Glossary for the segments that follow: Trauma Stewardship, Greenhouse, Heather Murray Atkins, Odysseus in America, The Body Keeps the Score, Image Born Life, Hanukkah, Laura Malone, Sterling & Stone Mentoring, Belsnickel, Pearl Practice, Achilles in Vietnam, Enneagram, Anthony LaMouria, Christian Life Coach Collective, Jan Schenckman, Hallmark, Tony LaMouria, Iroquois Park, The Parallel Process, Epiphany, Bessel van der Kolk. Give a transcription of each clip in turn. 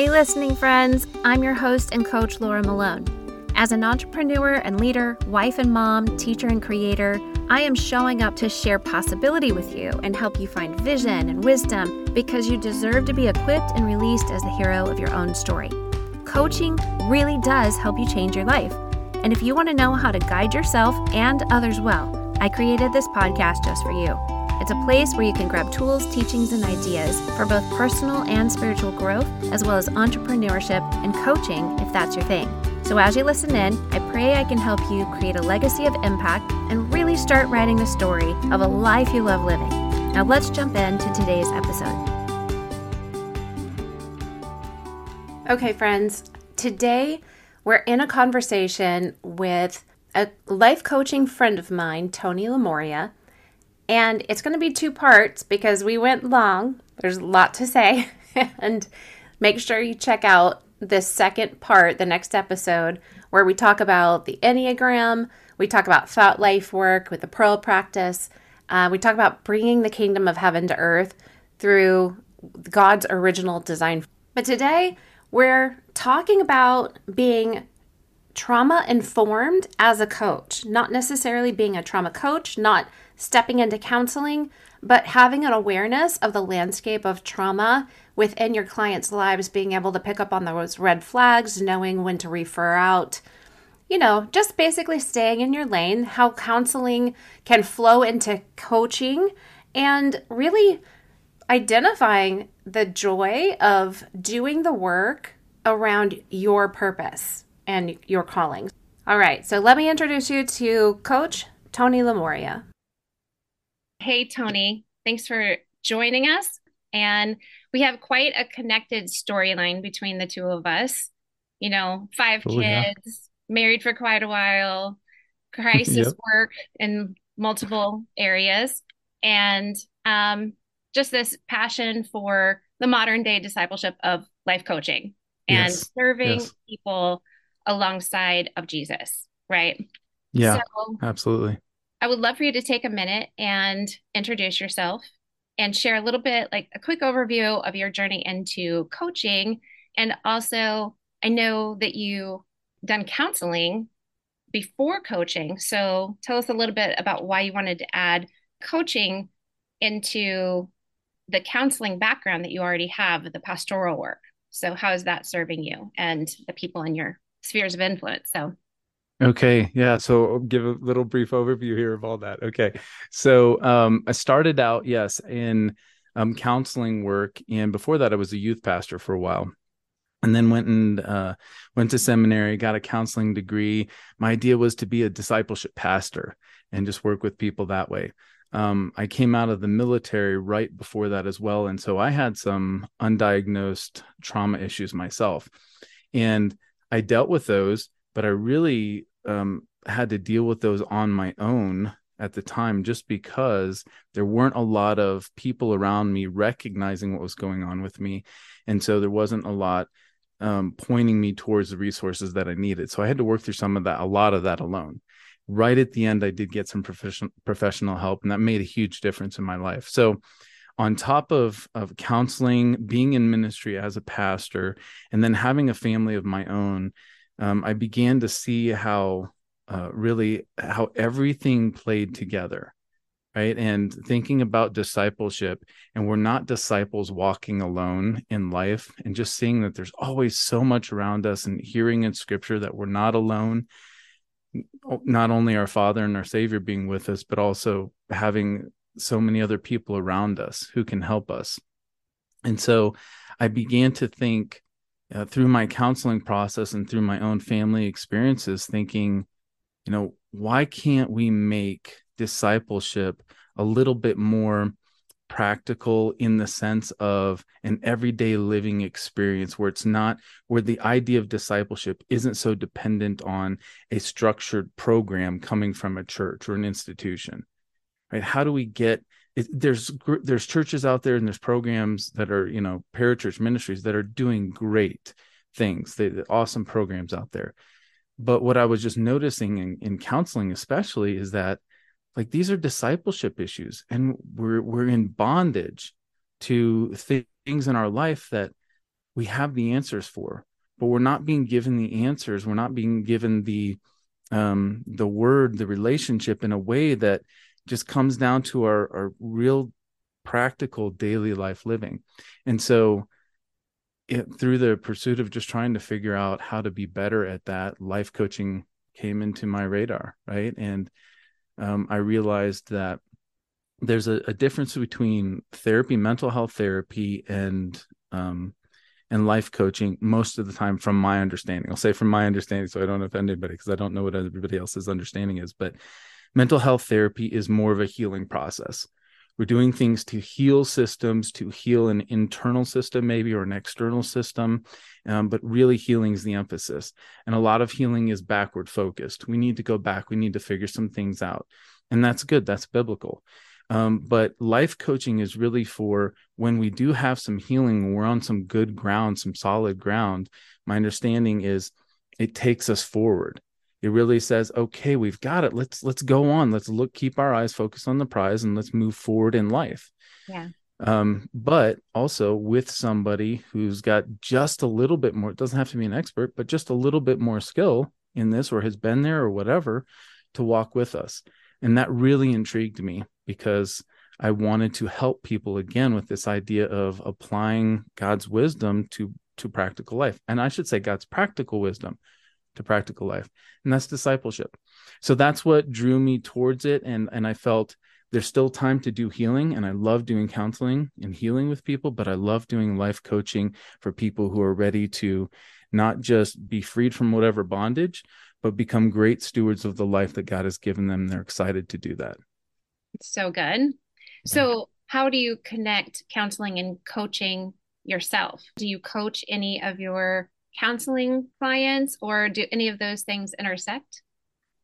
Hey listening friends, I'm your host and coach Laura Malone. As an entrepreneur and leader, wife and mom, teacher and creator, I am showing up to share possibility with you and help you find vision and wisdom because you deserve to be equipped and released as the hero of your own story. Coaching really does help you change your life. And if you want to know how to guide yourself and others well, I created this podcast just for you. It's a place where you can grab tools, teachings, and ideas for both personal and spiritual growth, as well as entrepreneurship and coaching if that's your thing. So as you listen in, I pray I can help you create a legacy of impact and really start writing the story of a life you love living. Now let's jump into today's episode. Okay, friends, today we're in a conversation with a life coaching friend of mine, Tony LaMouria. And it's going to be two parts because we went long. There's a lot to say. And make sure you check out this second part, the next episode, where we talk about the Enneagram. We talk about thought life work with the Pearl Practice. We talk about bringing the kingdom of heaven to earth through God's original design. But today, we're talking about being trauma-informed as a coach, not necessarily being a trauma coach, not stepping into counseling, but having an awareness of the landscape of trauma within your clients' lives, being able to pick up on those red flags, knowing when to refer out, just basically staying in your lane, how counseling can flow into coaching, and really identifying the joy of doing the work around your purpose and your calling. All right, so let me introduce you to Coach Tony LaMouria. Hey, Tony. Thanks for joining us. And we have quite a connected storyline between the two of us. Five kids, married for quite a while, crisis work in multiple areas, and just this passion for the modern day discipleship of life coaching and serving people alongside of Jesus, right? Yeah, so, absolutely. I would love for you to take a minute and introduce yourself and share a little bit, like a quick overview of your journey into coaching. And also, I know that you've done counseling before coaching. So tell us a little bit about why you wanted to add coaching into the counseling background that you already have with the pastoral work. So how is that serving you and the people in your spheres of influence? Okay. Yeah. So I'll give a little brief overview here of all that. Okay. So I started out, in counseling work. And before that, I was a youth pastor for a while. And then went to seminary, got a counseling degree. My idea was to be a discipleship pastor and just work with people that way. I came out of the military right before that as well. And so I had some undiagnosed trauma issues myself. And I dealt with those, but I really had to deal with those on my own at the time, just because there weren't a lot of people around me recognizing what was going on with me. And so there wasn't a lot pointing me towards the resources that I needed. So I had to work through a lot of that alone. Right at the end, I did get some professional help, and that made a huge difference in my life. So on top of counseling, being in ministry as a pastor, and then having a family of my own, I began to see how everything played together, right? And thinking about discipleship, and we're not disciples walking alone in life, and just seeing that there's always so much around us, and hearing in scripture that we're not alone, not only our Father and our Savior being with us, but also having so many other people around us who can help us. And so I began to think, through my counseling process and through my own family experiences, thinking, why can't we make discipleship a little bit more practical in the sense of an everyday living experience where the idea of discipleship isn't so dependent on a structured program coming from a church or an institution, right? How do we get there's churches out there, and there's programs that are, parachurch ministries that are doing great things. They're awesome programs out there. But what I was just noticing in counseling, especially, is that like these are discipleship issues, and we're in bondage to things in our life that we have the answers for, but we're not being given the answers. We're not being given the word, the relationship in a way that just comes down to our real practical daily life living. And so through the pursuit of just trying to figure out how to be better at that, life coaching came into my radar, right? And I realized that there's a difference between therapy, mental health therapy, and life coaching most of the time, from my understanding. I'll say from my understanding, so I don't offend anybody, because I don't know what everybody else's understanding is. But mental health therapy is more of a healing process. We're doing things to heal systems, to heal an internal system maybe, or an external system, but really healing is the emphasis. And a lot of healing is backward focused. We need to go back. We need to figure some things out. And that's good. That's biblical. But life coaching is really for when we do have some healing, when we're on some good ground, some solid ground. My understanding is it takes us forward. It really says, okay, we've got it. Let's go on. Let's look, keep our eyes focused on the prize, and let's move forward in life. Yeah. But also with somebody who's got just a little bit more, it doesn't have to be an expert, but just a little bit more skill in this, or has been there or whatever, to walk with us. And that really intrigued me, because I wanted to help people again with this idea of applying God's wisdom to practical life. And I should say God's practical wisdom to practical life. And that's discipleship. So that's what drew me towards it. And I felt there's still time to do healing. And I love doing counseling and healing with people, but I love doing life coaching for people who are ready to not just be freed from whatever bondage, but become great stewards of the life that God has given them. They're excited to do that. It's so good. So how do you connect counseling and coaching yourself? Do you coach any of your counseling clients, or do any of those things intersect?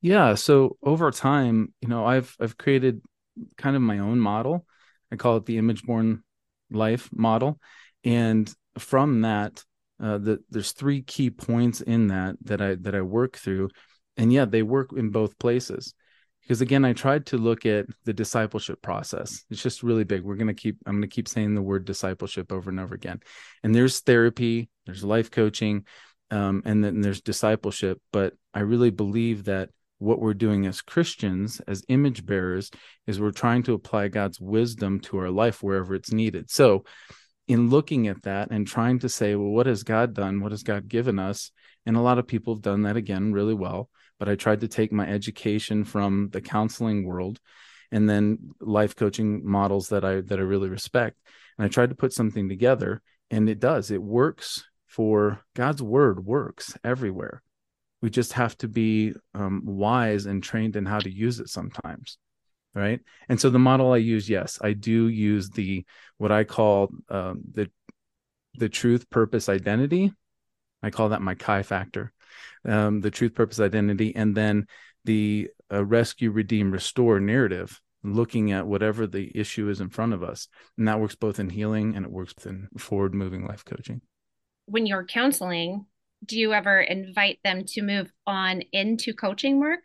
Yeah. So over time, you know, I've created kind of my own model. I call it the Image Born Life model. And from that, there's three key points in that I work through. And yeah, they work in both places. Because again, I tried to look at the discipleship process. It's just really big. I'm going to keep saying the word discipleship over and over again. And there's therapy, there's life coaching, and then there's discipleship. But I really believe that what we're doing as Christians, as image bearers, is we're trying to apply God's wisdom to our life wherever it's needed. So in looking at that and trying to say, well, what has God done? What has God given us? And a lot of people have done that again really well. But I tried to take my education from the counseling world and then life coaching models that I really respect. And I tried to put something together, and it does. It works, for God's word works everywhere. We just have to be wise and trained in how to use it sometimes, right? And so the model I use, yes, I do use what I call the truth, purpose, identity. I call that my chi factor. The truth, purpose, identity, and then the rescue, redeem, restore narrative, looking at whatever the issue is in front of us. And that works both in healing and it works in forward moving life coaching. When you're counseling, do you ever invite them to move on into coaching work?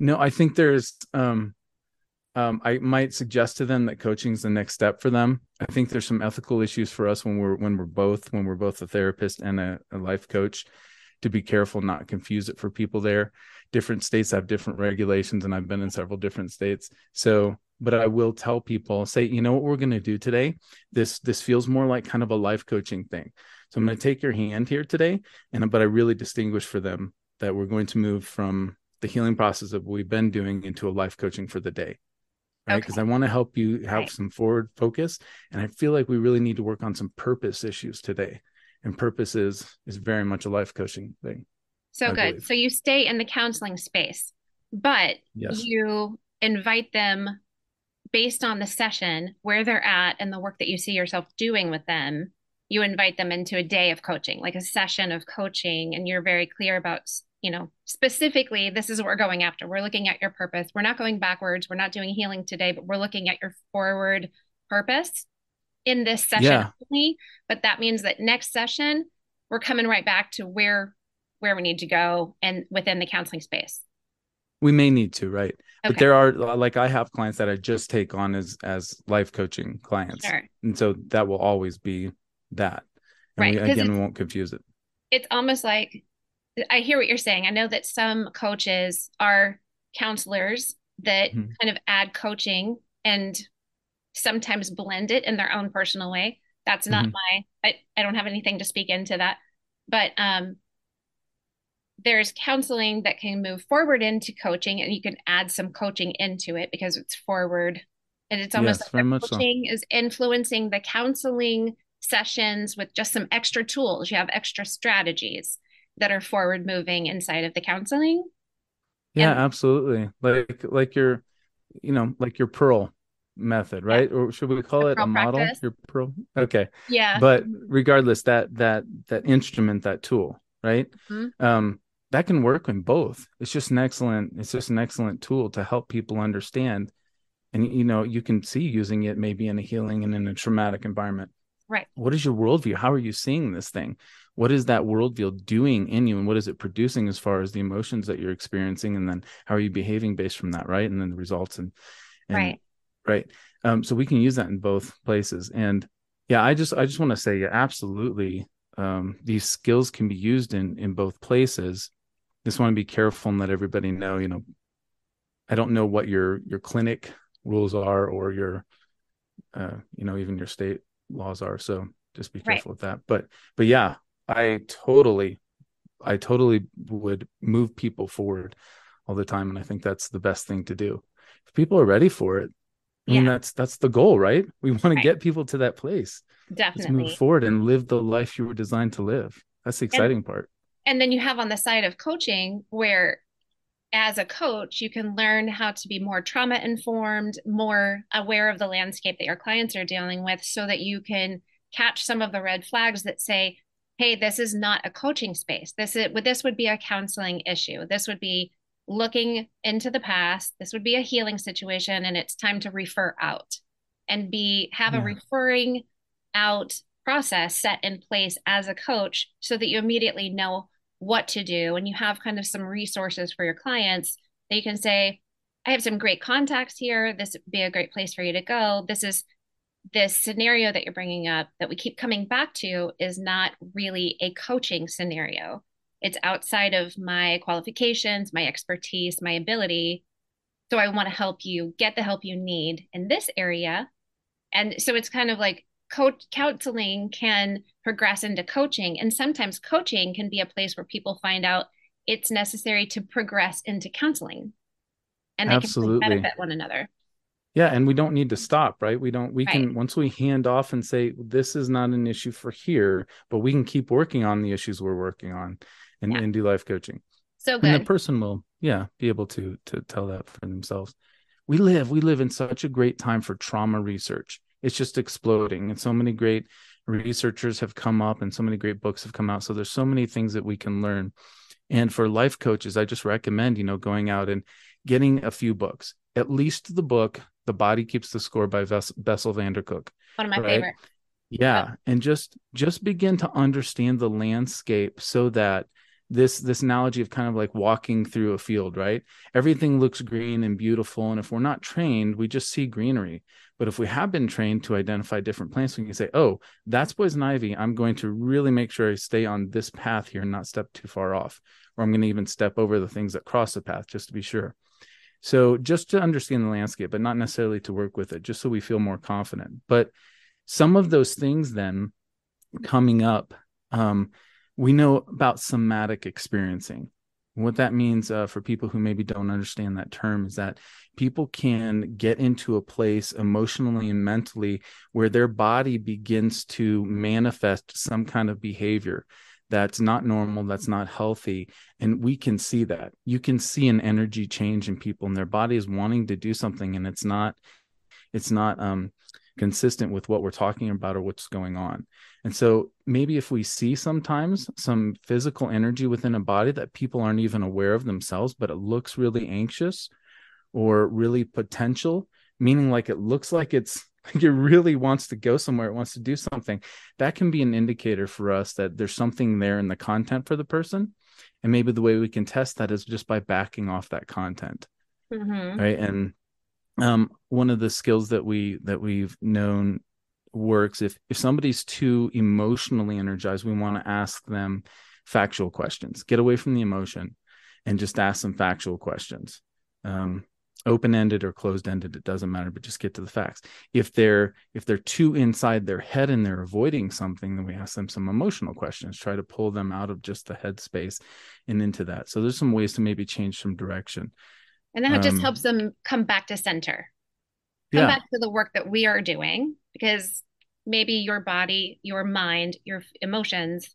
No, I think there's, I might suggest to them that coaching is the next step for them. I think there's some ethical issues for us when we're both a therapist and a life coach, to be careful not confuse it for people there. Different states have different regulations, and I've been in several different states. So, but I will tell people, say, you know what we're going to do today? This feels more like kind of a life coaching thing. So I'm going to take your hand here today, but I really distinguish for them that we're going to move from the healing process that we've been doing into a life coaching for the day. Right? Because I want to help you have some forward focus. And I feel like we really need to work on some purpose issues today. And purpose is very much a life coaching thing. So good. So you stay in the counseling space, but you invite them based on the session, where they're at, and the work that you see yourself doing with them. You invite them into a day of coaching, like a session of coaching. And you're very clear about, you know, specifically, this is what we're going after. We're looking at your purpose. We're not going backwards. We're not doing healing today, but we're looking at your forward purpose in this session only, but that means that next session, we're coming right back to where we need to go, and within the counseling space. We may need to, right? Okay. But there are, like, I have clients that I just take on as life coaching clients. Sure. And so that will always be that. Right. And we, again, we won't confuse it. It's almost like, I hear what you're saying. I know that some coaches are counselors that mm-hmm. kind of add coaching and sometimes blend it in their own personal way. That's not mm-hmm. I don't have anything to speak into that, but there's counseling that can move forward into coaching, and you can add some coaching into it because it's forward, and it's almost like the coaching is influencing the counseling sessions with just some extra tools. You have extra strategies that are forward moving inside of the counseling. Yeah, and absolutely. Like your, you know, like your PEARL method, right? Yeah. Or should we call it a model? Practice. Your PEARL. Okay. Yeah. But regardless, that instrument, that tool, right? Mm-hmm. That can work in both. It's just an excellent tool to help people understand. And, you know, you can see using it maybe in a healing and in a traumatic environment. Right. What is your worldview? How are you seeing this thing? What is that worldview doing in you? And what is it producing as far as the emotions that you're experiencing? And then how are you behaving based from that? Right. And then the results and right. Right. So we can use that in both places. And yeah, I just want to say, yeah, absolutely. These skills can be used in both places. Just want to be careful and let everybody know, you know, I don't know what your clinic rules are or your, you know, even your state laws are. So just be careful with that. But yeah, I totally would move people forward all the time. And I think that's the best thing to do. If people are ready for it, I mean, that's the goal, right? We want to get people to that place. Definitely. Let's move forward and live the life you were designed to live. That's the exciting part. And then you have on the side of coaching where as a coach, you can learn how to be more trauma informed, more aware of the landscape that your clients are dealing with so that you can catch some of the red flags that say, hey, this is not a coaching space. This would be a counseling issue. This would be looking into the past. This would be a healing situation, and it's time to refer out and have a referring out process set in place as a coach so that you immediately know what to do. And you have kind of some resources for your clients that you can say, I have some great contacts here. This would be a great place for you to go. This is this scenario that you're bringing up that we keep coming back to is not really a coaching scenario. It's outside of my qualifications, my expertise, my ability. So I want to help you get the help you need in this area. And so it's kind of like counseling can progress into coaching. And sometimes coaching can be a place where people find out it's necessary to progress into counseling. And they can benefit one another. Yeah. And we don't need to stop, right? We can, once we hand off and say, this is not an issue for here, but we can keep working on the issues we're working on and do life coaching. So good. And the person will, be able to tell that for themselves. We live in such a great time for trauma research. It's just exploding. And so many great researchers have come up and so many great books have come out. So there's so many things that we can learn. And for life coaches, I just recommend, you know, going out and getting a few books, at least the book, The Body Keeps the Score by Bessel van der Kolk. One of my favorite. Yeah. And just begin to understand the landscape so that this analogy of kind of like walking through a field, right? Everything looks green and beautiful. And if we're not trained, we just see greenery. But if we have been trained to identify different plants, we can say, oh, that's poison ivy. I'm going to really make sure I stay on this path here and not step too far off. Or I'm going to even step over the things that cross the path just to be sure. So just to understand the landscape, but not necessarily to work with it, just so we feel more confident. But some of those things then coming up, we know about somatic experiencing. What that means for people who maybe don't understand that term is that people can get into a place emotionally and mentally where their body begins to manifest some kind of behavior that's not normal, that's not healthy. And we can see that. You can see an energy change in people and their body is wanting to do something and it's not consistent with what we're talking about or what's going on. And so maybe if we see sometimes some physical energy within a body that people aren't even aware of themselves, but it looks really anxious or really potential, meaning like it looks like it's like it really wants to go somewhere. It wants to do something. That can be an indicator for us that there's something there in the content for the person. And maybe the way we can test that is just by backing off that content. Mm-hmm. Right. And one of the skills that we've known works, if somebody's too emotionally energized, we want to ask them factual questions. Get away from the emotion and just ask some factual questions. Open-ended or closed-ended, it doesn't matter, but just get to the facts. If they're too inside their head and they're avoiding something, then we ask them some emotional questions, try to pull them out of just the head space and into that. So there's some ways to maybe change some direction. And that just helps them come back to center. Come back to the work that we are doing, because maybe your body, your mind, your emotions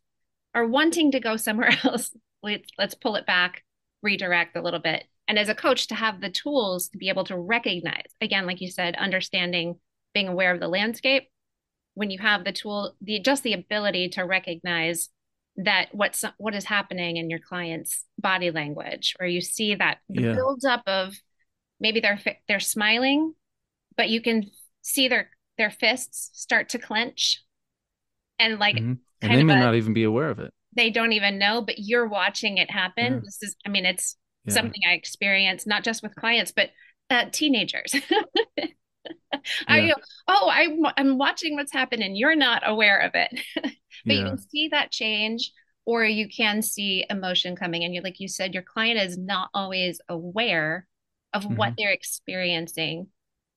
are wanting to go somewhere else. Let's pull it back, redirect a little bit. And as a coach, to have the tools to be able to recognize, again, like you said, understanding, being aware of the landscape, when you have the tool, just the ability to recognize that what is happening in your client's body language, or you see that the buildup of maybe they're smiling, but you can see their fists start to clench, and like, and they may not even be aware of it. They don't even know, but you're watching it happen. Yeah. This is, I mean, it's something I experience, not just with clients, but teenagers. I'm watching what's happened and you're not aware of it, but you can see that change, or you can see emotion coming. And like you said, your client is not always aware of what they're experiencing,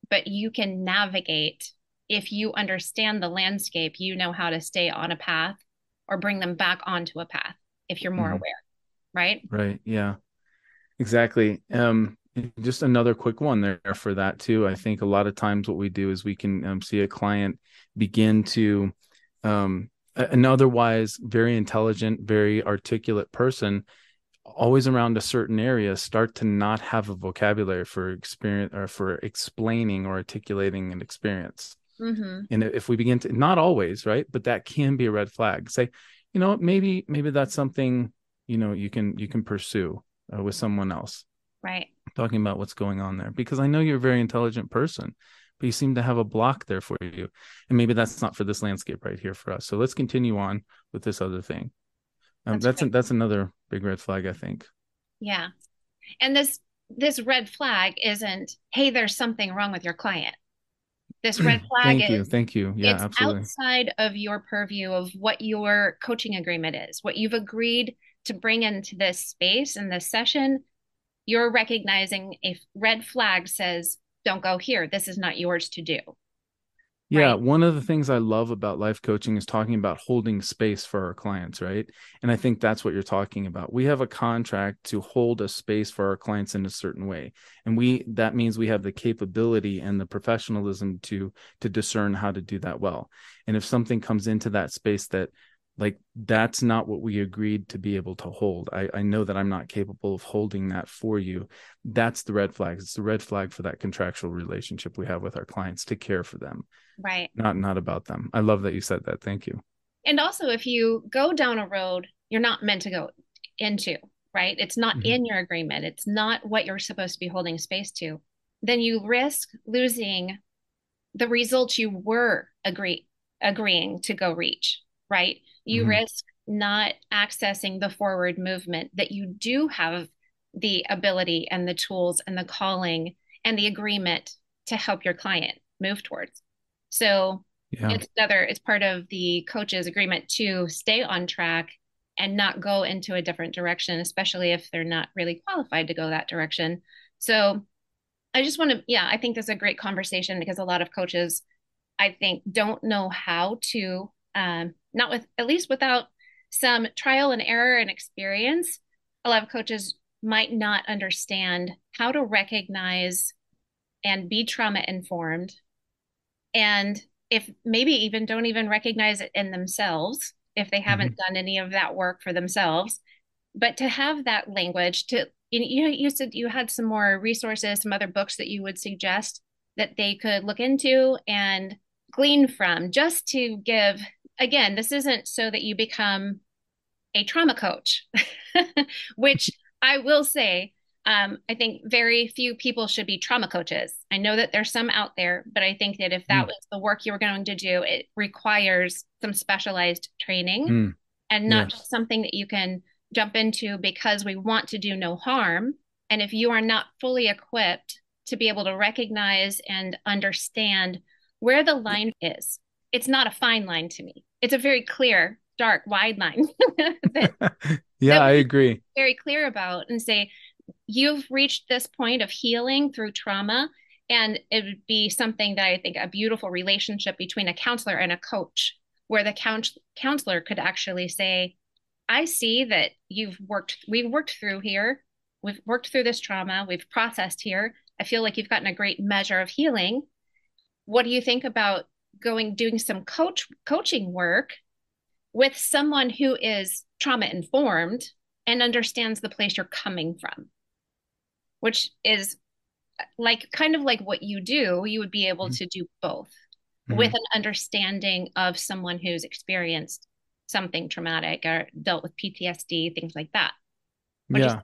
but you can navigate. If you understand the landscape, you know how to stay on a path or bring them back onto a path if you're more aware. Right. Right. Yeah. Exactly. Just another quick one there for that too. I think a lot of times what we do is we can see a client begin to, an otherwise very intelligent, very articulate person, always around a certain area, start to not have a vocabulary for experience or for explaining or articulating an experience. And if we begin to, not always, right, but that can be a red flag. Say, you know, maybe that's something, you know, you can pursue with someone else, right? Talking about what's going on there, because I know you're a very intelligent person, but you seem to have a block there for you. And maybe that's not for this landscape right here for us. So let's continue on with this other thing. That's another big red flag, I think. Yeah. And this red flag isn't, hey, there's something wrong with your client. This red flag Thank you. Yeah, it's absolutely outside of your purview of what your coaching agreement is, what you've agreed to bring into this space and this session. You're recognizing a red flag says, don't go here. This is not yours to do. Yeah. Right. One of the things I love about life coaching is talking about holding space for our clients, right? And I think that's what you're talking about. We have a contract to hold a space for our clients in a certain way. And that means we have the capability and the professionalism to discern how to do that well. And if something comes into that space that, like, that's not what we agreed to be able to hold, I know that I'm not capable of holding that for you. That's the red flag. It's the red flag for that contractual relationship we have with our clients to care for them. Right. Not about them. I love that you said that. Thank you. And also, if you go down a road you're not meant to go into, right? It's not in your agreement. It's not what you're supposed to be holding space to. Then you risk losing the results you were agreeing to go reach, right? You risk not accessing the forward movement that you do have the ability and the tools and the calling and the agreement to help your client move towards. So it's part of the coach's agreement to stay on track and not go into a different direction, especially if they're not really qualified to go that direction. So I just want to, I think this is a great conversation, because a lot of coaches, I think, don't know how to, without some trial and error and experience, a lot of coaches might not understand how to recognize and be trauma informed. And if maybe even don't even recognize it in themselves, if they haven't done any of that work for themselves, but to have that language to, you said you had some more resources, some other books that you would suggest that they could look into and glean from, just to give, again, this isn't so that you become a trauma coach, which I will say, I think very few people should be trauma coaches. I know that there's some out there, but I think that if that was the work you were going to do, it requires some specialized training and not just something that you can jump into because we want to do no harm. And if you are not fully equipped to be able to recognize and understand where the line is, it's not a fine line to me. It's a very clear, dark, wide line. Yeah, I agree. Very clear about and say, you've reached this point of healing through trauma. And it would be something that I think a beautiful relationship between a counselor and a coach, where the counselor could actually say, I see that we've worked through this trauma, we've processed here. I feel like you've gotten a great measure of healing. What do you think about doing some coaching work with someone who is trauma informed and understands the place you're coming from, which is kind of like what you do. You would be able mm-hmm. to do both mm-hmm. with an understanding of someone who's experienced something traumatic or dealt with PTSD, things like that. Or yeah.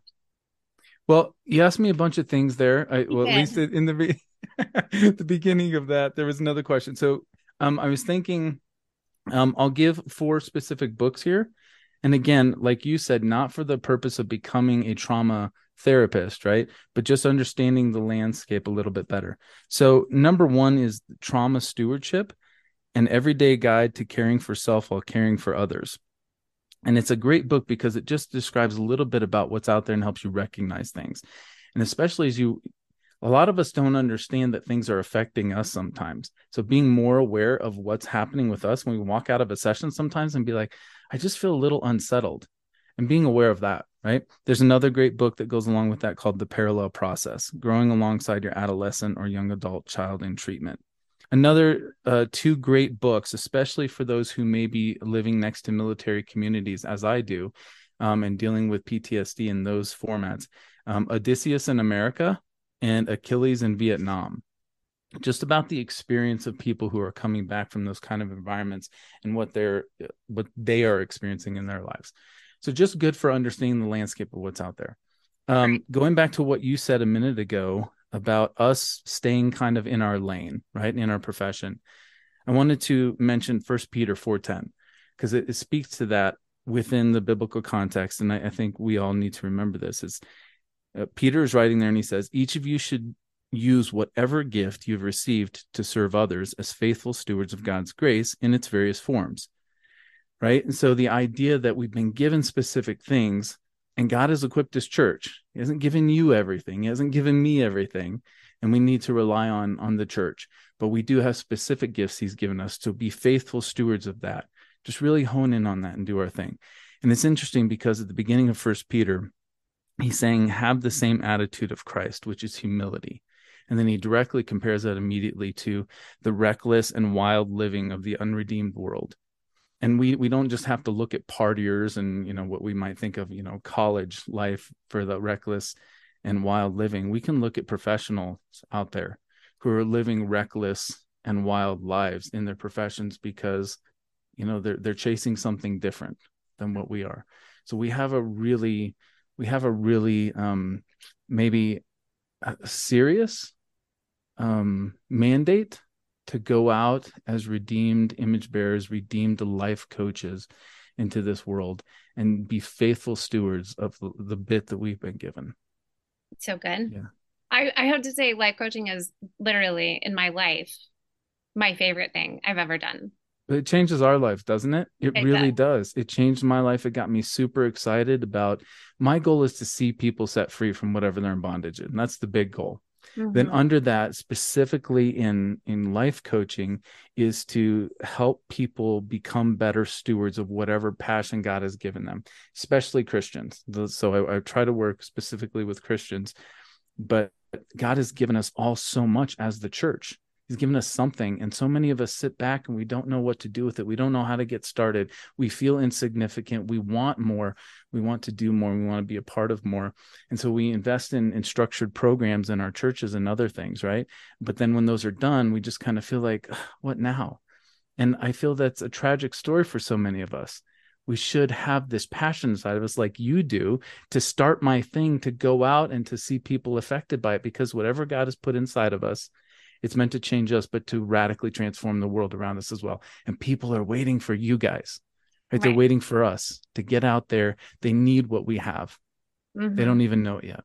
Well, you asked me a bunch of things there. At least in the the beginning of that, there was another question. So I was thinking I'll give 4 specific books here. And again, like you said, not for the purpose of becoming a trauma therapist, right? But just understanding the landscape a little bit better. So number 1 is Trauma Stewardship, an everyday guide to caring for self while caring for others. And it's a great book because it just describes a little bit about what's out there and helps you recognize things. And especially a lot of us don't understand that things are affecting us sometimes. So being more aware of what's happening with us when we walk out of a session sometimes and be like, I just feel a little unsettled, and being aware of that, right? There's another great book that goes along with that called The Parallel Process, Growing Alongside Your Adolescent or Young Adult Child in Treatment. Another 2 great books, especially for those who may be living next to military communities, as I do, and dealing with PTSD in those formats, Odysseus in America and Achilles in Vietnam, just about the experience of people who are coming back from those kind of environments and what they are experiencing in their lives. So just good for understanding the landscape of what's out there. Going back to what you said a minute ago, about us staying kind of in our lane, right? In our profession. I wanted to mention 1 Peter 4:10, because it speaks to that within the biblical context. And I think we all need to remember this is Peter is writing there and he says, each of you should use whatever gift you've received to serve others as faithful stewards of God's grace in its various forms, right? And so the idea that we've been given specific things, and God has equipped his church. He hasn't given you everything. He hasn't given me everything. And we need to rely on the church. But we do have specific gifts he's given us to be faithful stewards of that. Just really hone in on that and do our thing. And it's interesting because at the beginning of 1 Peter, he's saying, have the same attitude of Christ, which is humility. And then he directly compares that immediately to the reckless and wild living of the unredeemed world. And we don't just have to look at partiers and, what we might think of, college life for the reckless and wild living. We can look at professionals out there who are living reckless and wild lives in their professions because, they're chasing something different than what we are. So we have a really maybe a serious mandate to go out as redeemed image bearers, redeemed life coaches into this world and be faithful stewards of the bit that we've been given. So good. Yeah. I have to say life coaching is literally in my life, my favorite thing I've ever done. But it changes our life, doesn't it? It really does. It changed my life. It got me super excited about my goal is to see people set free from whatever they're in bondage in. That's the big goal. Mm-hmm. Then under that, specifically in life coaching, is to help people become better stewards of whatever passion God has given them, especially Christians. So I try to work specifically with Christians, but God has given us all so much as the church. He's given us something, and so many of us sit back and we don't know what to do with it. We don't know how to get started. We feel insignificant. We want more. We want to do more. We want to be a part of more. And so we invest in structured programs in our churches and other things, right? But then when those are done, we just kind of feel like, what now? And I feel that's a tragic story for so many of us. We should have this passion inside of us like you do to start my thing, to go out and to see people affected by it, because whatever God has put inside of us, it's meant to change us, but to radically transform the world around us as well. And people are waiting for you guys, right? They're waiting for us to get out there. They need what we have. Mm-hmm. They don't even know it yet.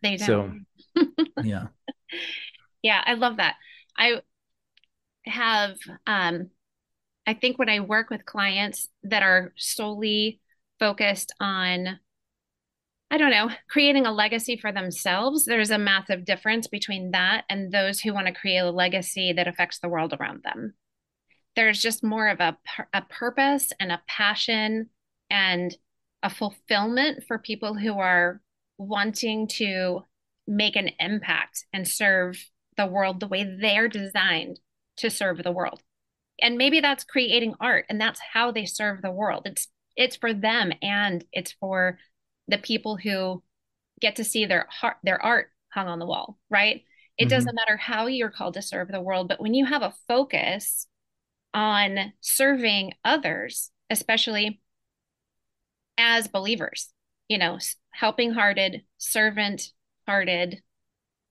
They don't. So, yeah. Yeah. I love that. I have I think when I work with clients that are solely focused on, I don't know, creating a legacy for themselves, there's a massive difference between that and those who want to create a legacy that affects the world around them. There's just more of a purpose and a passion and a fulfillment for people who are wanting to make an impact and serve the world the way they're designed to serve the world. And maybe that's creating art, and that's how they serve the world. It's for them, and it's for the people who get to see their art hung on the wall, right? It mm-hmm. doesn't matter how you're called to serve the world, but when you have a focus on serving others, especially as believers, you know, helping-hearted, servant-hearted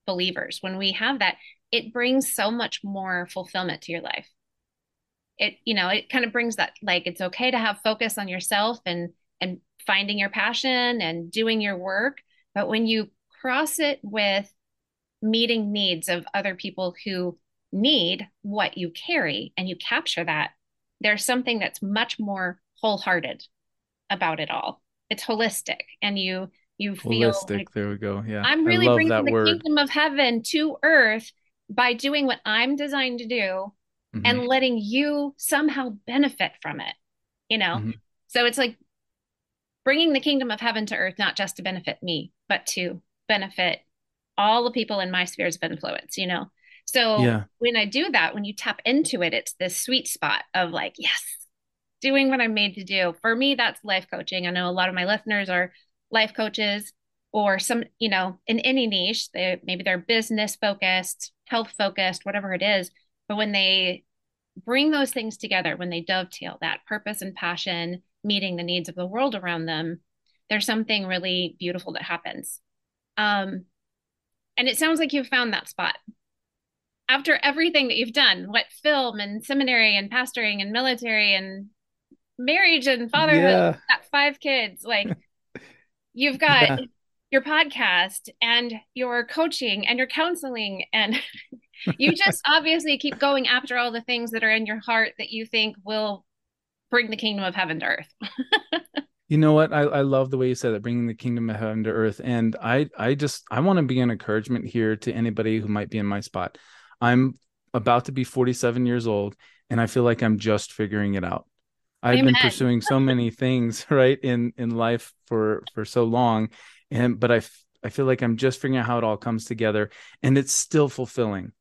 believers, when we have that, it brings so much more fulfillment to your life. It kind of brings that, like, it's okay to have focus on yourself and finding your passion and doing your work. But when you cross it with meeting needs of other people who need what you carry and you capture that, there's something that's much more wholehearted about it all. It's holistic, and you feel holistic. Like, there we go. Yeah. I'm really bringing the kingdom of heaven to earth by doing what I'm designed to do. Mm-hmm. And letting you somehow benefit from it, you know? Mm-hmm. So it's like bringing the kingdom of heaven to earth, not just to benefit me, but to benefit all the people in my spheres of influence, you know? So yeah. When I do that, when you tap into it, it's this sweet spot of like, yes, doing what I'm made to do. For me, that's life coaching. I know a lot of my listeners are life coaches or some, you know, in any niche, maybe they're business focused, health focused, whatever it is. But when they bring those things together, when they dovetail that purpose and passion, meeting the needs of the world around them, there's something really beautiful that happens. And it sounds like you've found that spot. After everything that you've done, what film and seminary and pastoring and military and marriage and fatherhood, yeah. Got 5 kids, like you've got yeah. your podcast and your coaching and your counseling and you just obviously keep going after all the things that are in your heart that you think will bring the kingdom of heaven to earth. You know what? I love the way you said that, bringing the kingdom of heaven to earth. And I want to be an encouragement here to anybody who might be in my spot. I'm about to be 47 years old, and I feel like I'm just figuring it out. I've Amen. Been pursuing so many things, right, in life for so long. But I feel like I'm just figuring out how it all comes together, and it's still fulfilling.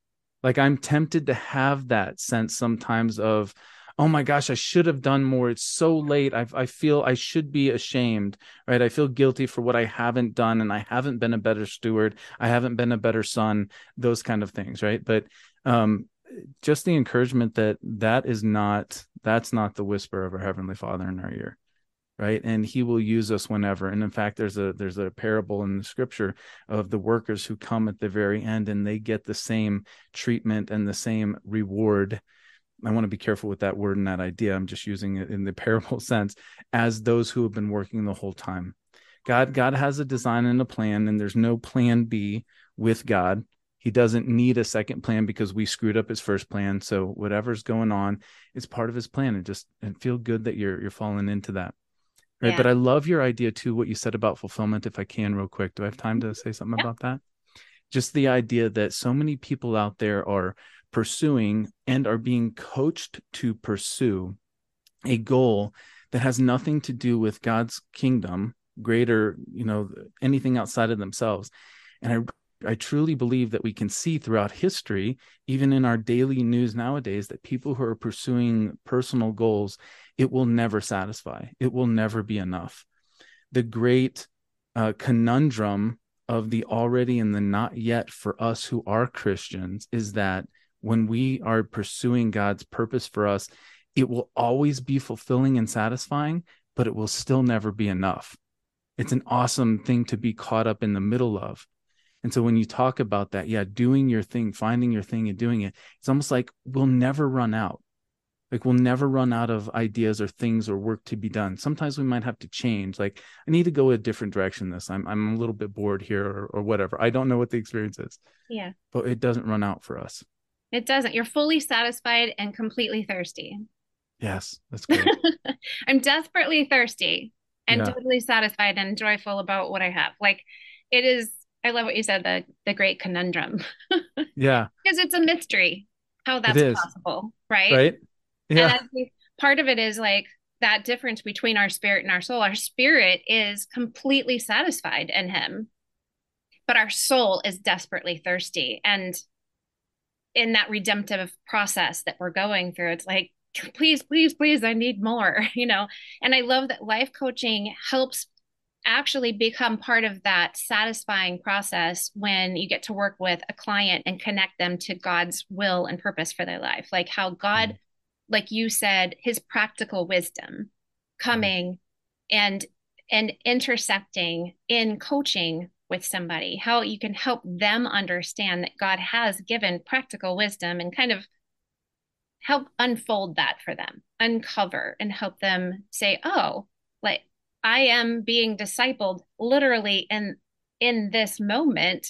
Like, I'm tempted to have that sense sometimes of, oh my gosh, I should have done more. It's so late. I feel I should be ashamed, right? I feel guilty for what I haven't done, and I haven't been a better steward. I haven't been a better son, those kind of things, right? But just the encouragement that's not the whisper of our Heavenly Father in our ear. Right. And he will use us whenever. And in fact, there's a parable in the scripture of the workers who come at the very end, and they get the same treatment and the same reward. I want to be careful with that word and that idea. I'm just using it in the parable sense, as those who have been working the whole time. God has a design and a plan, and there's no plan B with God. He doesn't need a second plan because we screwed up his first plan. So whatever's going on is part of his plan, and just and feel good that you're falling into that. Right. Yeah. But I love your idea too, what you said about fulfillment, if I can real quick. Do I have time to say something about that? Just the idea that so many people out there are pursuing and are being coached to pursue a goal that has nothing to do with God's kingdom, greater, you know, anything outside of themselves. And I truly believe that we can see throughout history, even in our daily news nowadays, that people who are pursuing personal goals, it will never satisfy. It will never be enough. The great conundrum of the already and the not yet for us who are Christians is that when we are pursuing God's purpose for us, it will always be fulfilling and satisfying, but it will still never be enough. It's an awesome thing to be caught up in the middle of. And so when you talk about that, yeah, doing your thing, finding your thing and doing it, it's almost like we'll never run out. Like, we'll never run out of ideas or things or work to be done. Sometimes we might have to change. Like, I need to go a different direction this. I'm a little bit bored here or whatever. I don't know what the experience is. Yeah. But it doesn't run out for us. It doesn't. You're fully satisfied and completely thirsty. Yes, that's good. I'm desperately thirsty and totally satisfied and joyful about what I have. Like it is, I love what you said, the great conundrum. Yeah. Because it's a mystery how that's possible, right? Right. Yeah. And part of it is like that difference between our spirit and our soul. Our spirit is completely satisfied in him, but our soul is desperately thirsty. And in that redemptive process that we're going through, it's like, please, please, please, I need more, you know? And I love that life coaching helps actually become part of that satisfying process when you get to work with a client and connect them to God's will and purpose for their life. Like how God, like you said, his practical wisdom coming and intersecting in coaching with somebody, how you can help them understand that God has given practical wisdom and kind of help unfold that for them, uncover and help them say, oh, like I am being discipled literally in this moment.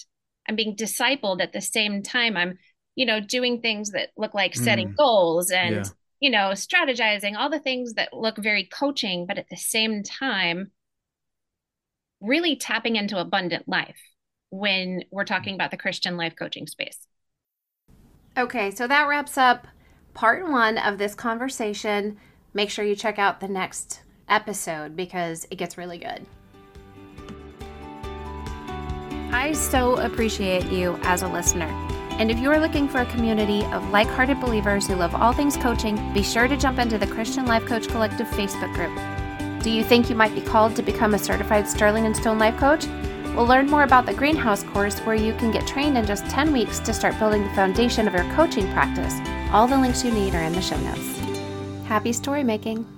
I'm being discipled at the same time. I'm, you know, doing things that look like setting goals and, you know, strategizing, all the things that look very coaching, but at the same time, really tapping into abundant life when we're talking about the Christian life coaching space. Okay, so that wraps up part one of this conversation. Make sure you check out the next episode because it gets really good. I so appreciate you as a listener. And if you're looking for a community of like-hearted believers who love all things coaching, be sure to jump into the Christian Life Coach Collective Facebook group. Do you think you might be called to become a certified Sterling and Stone Life Coach? We'll learn more about the Greenhouse course where you can get trained in just 10 weeks to start building the foundation of your coaching practice. All the links you need are in the show notes. Happy story making.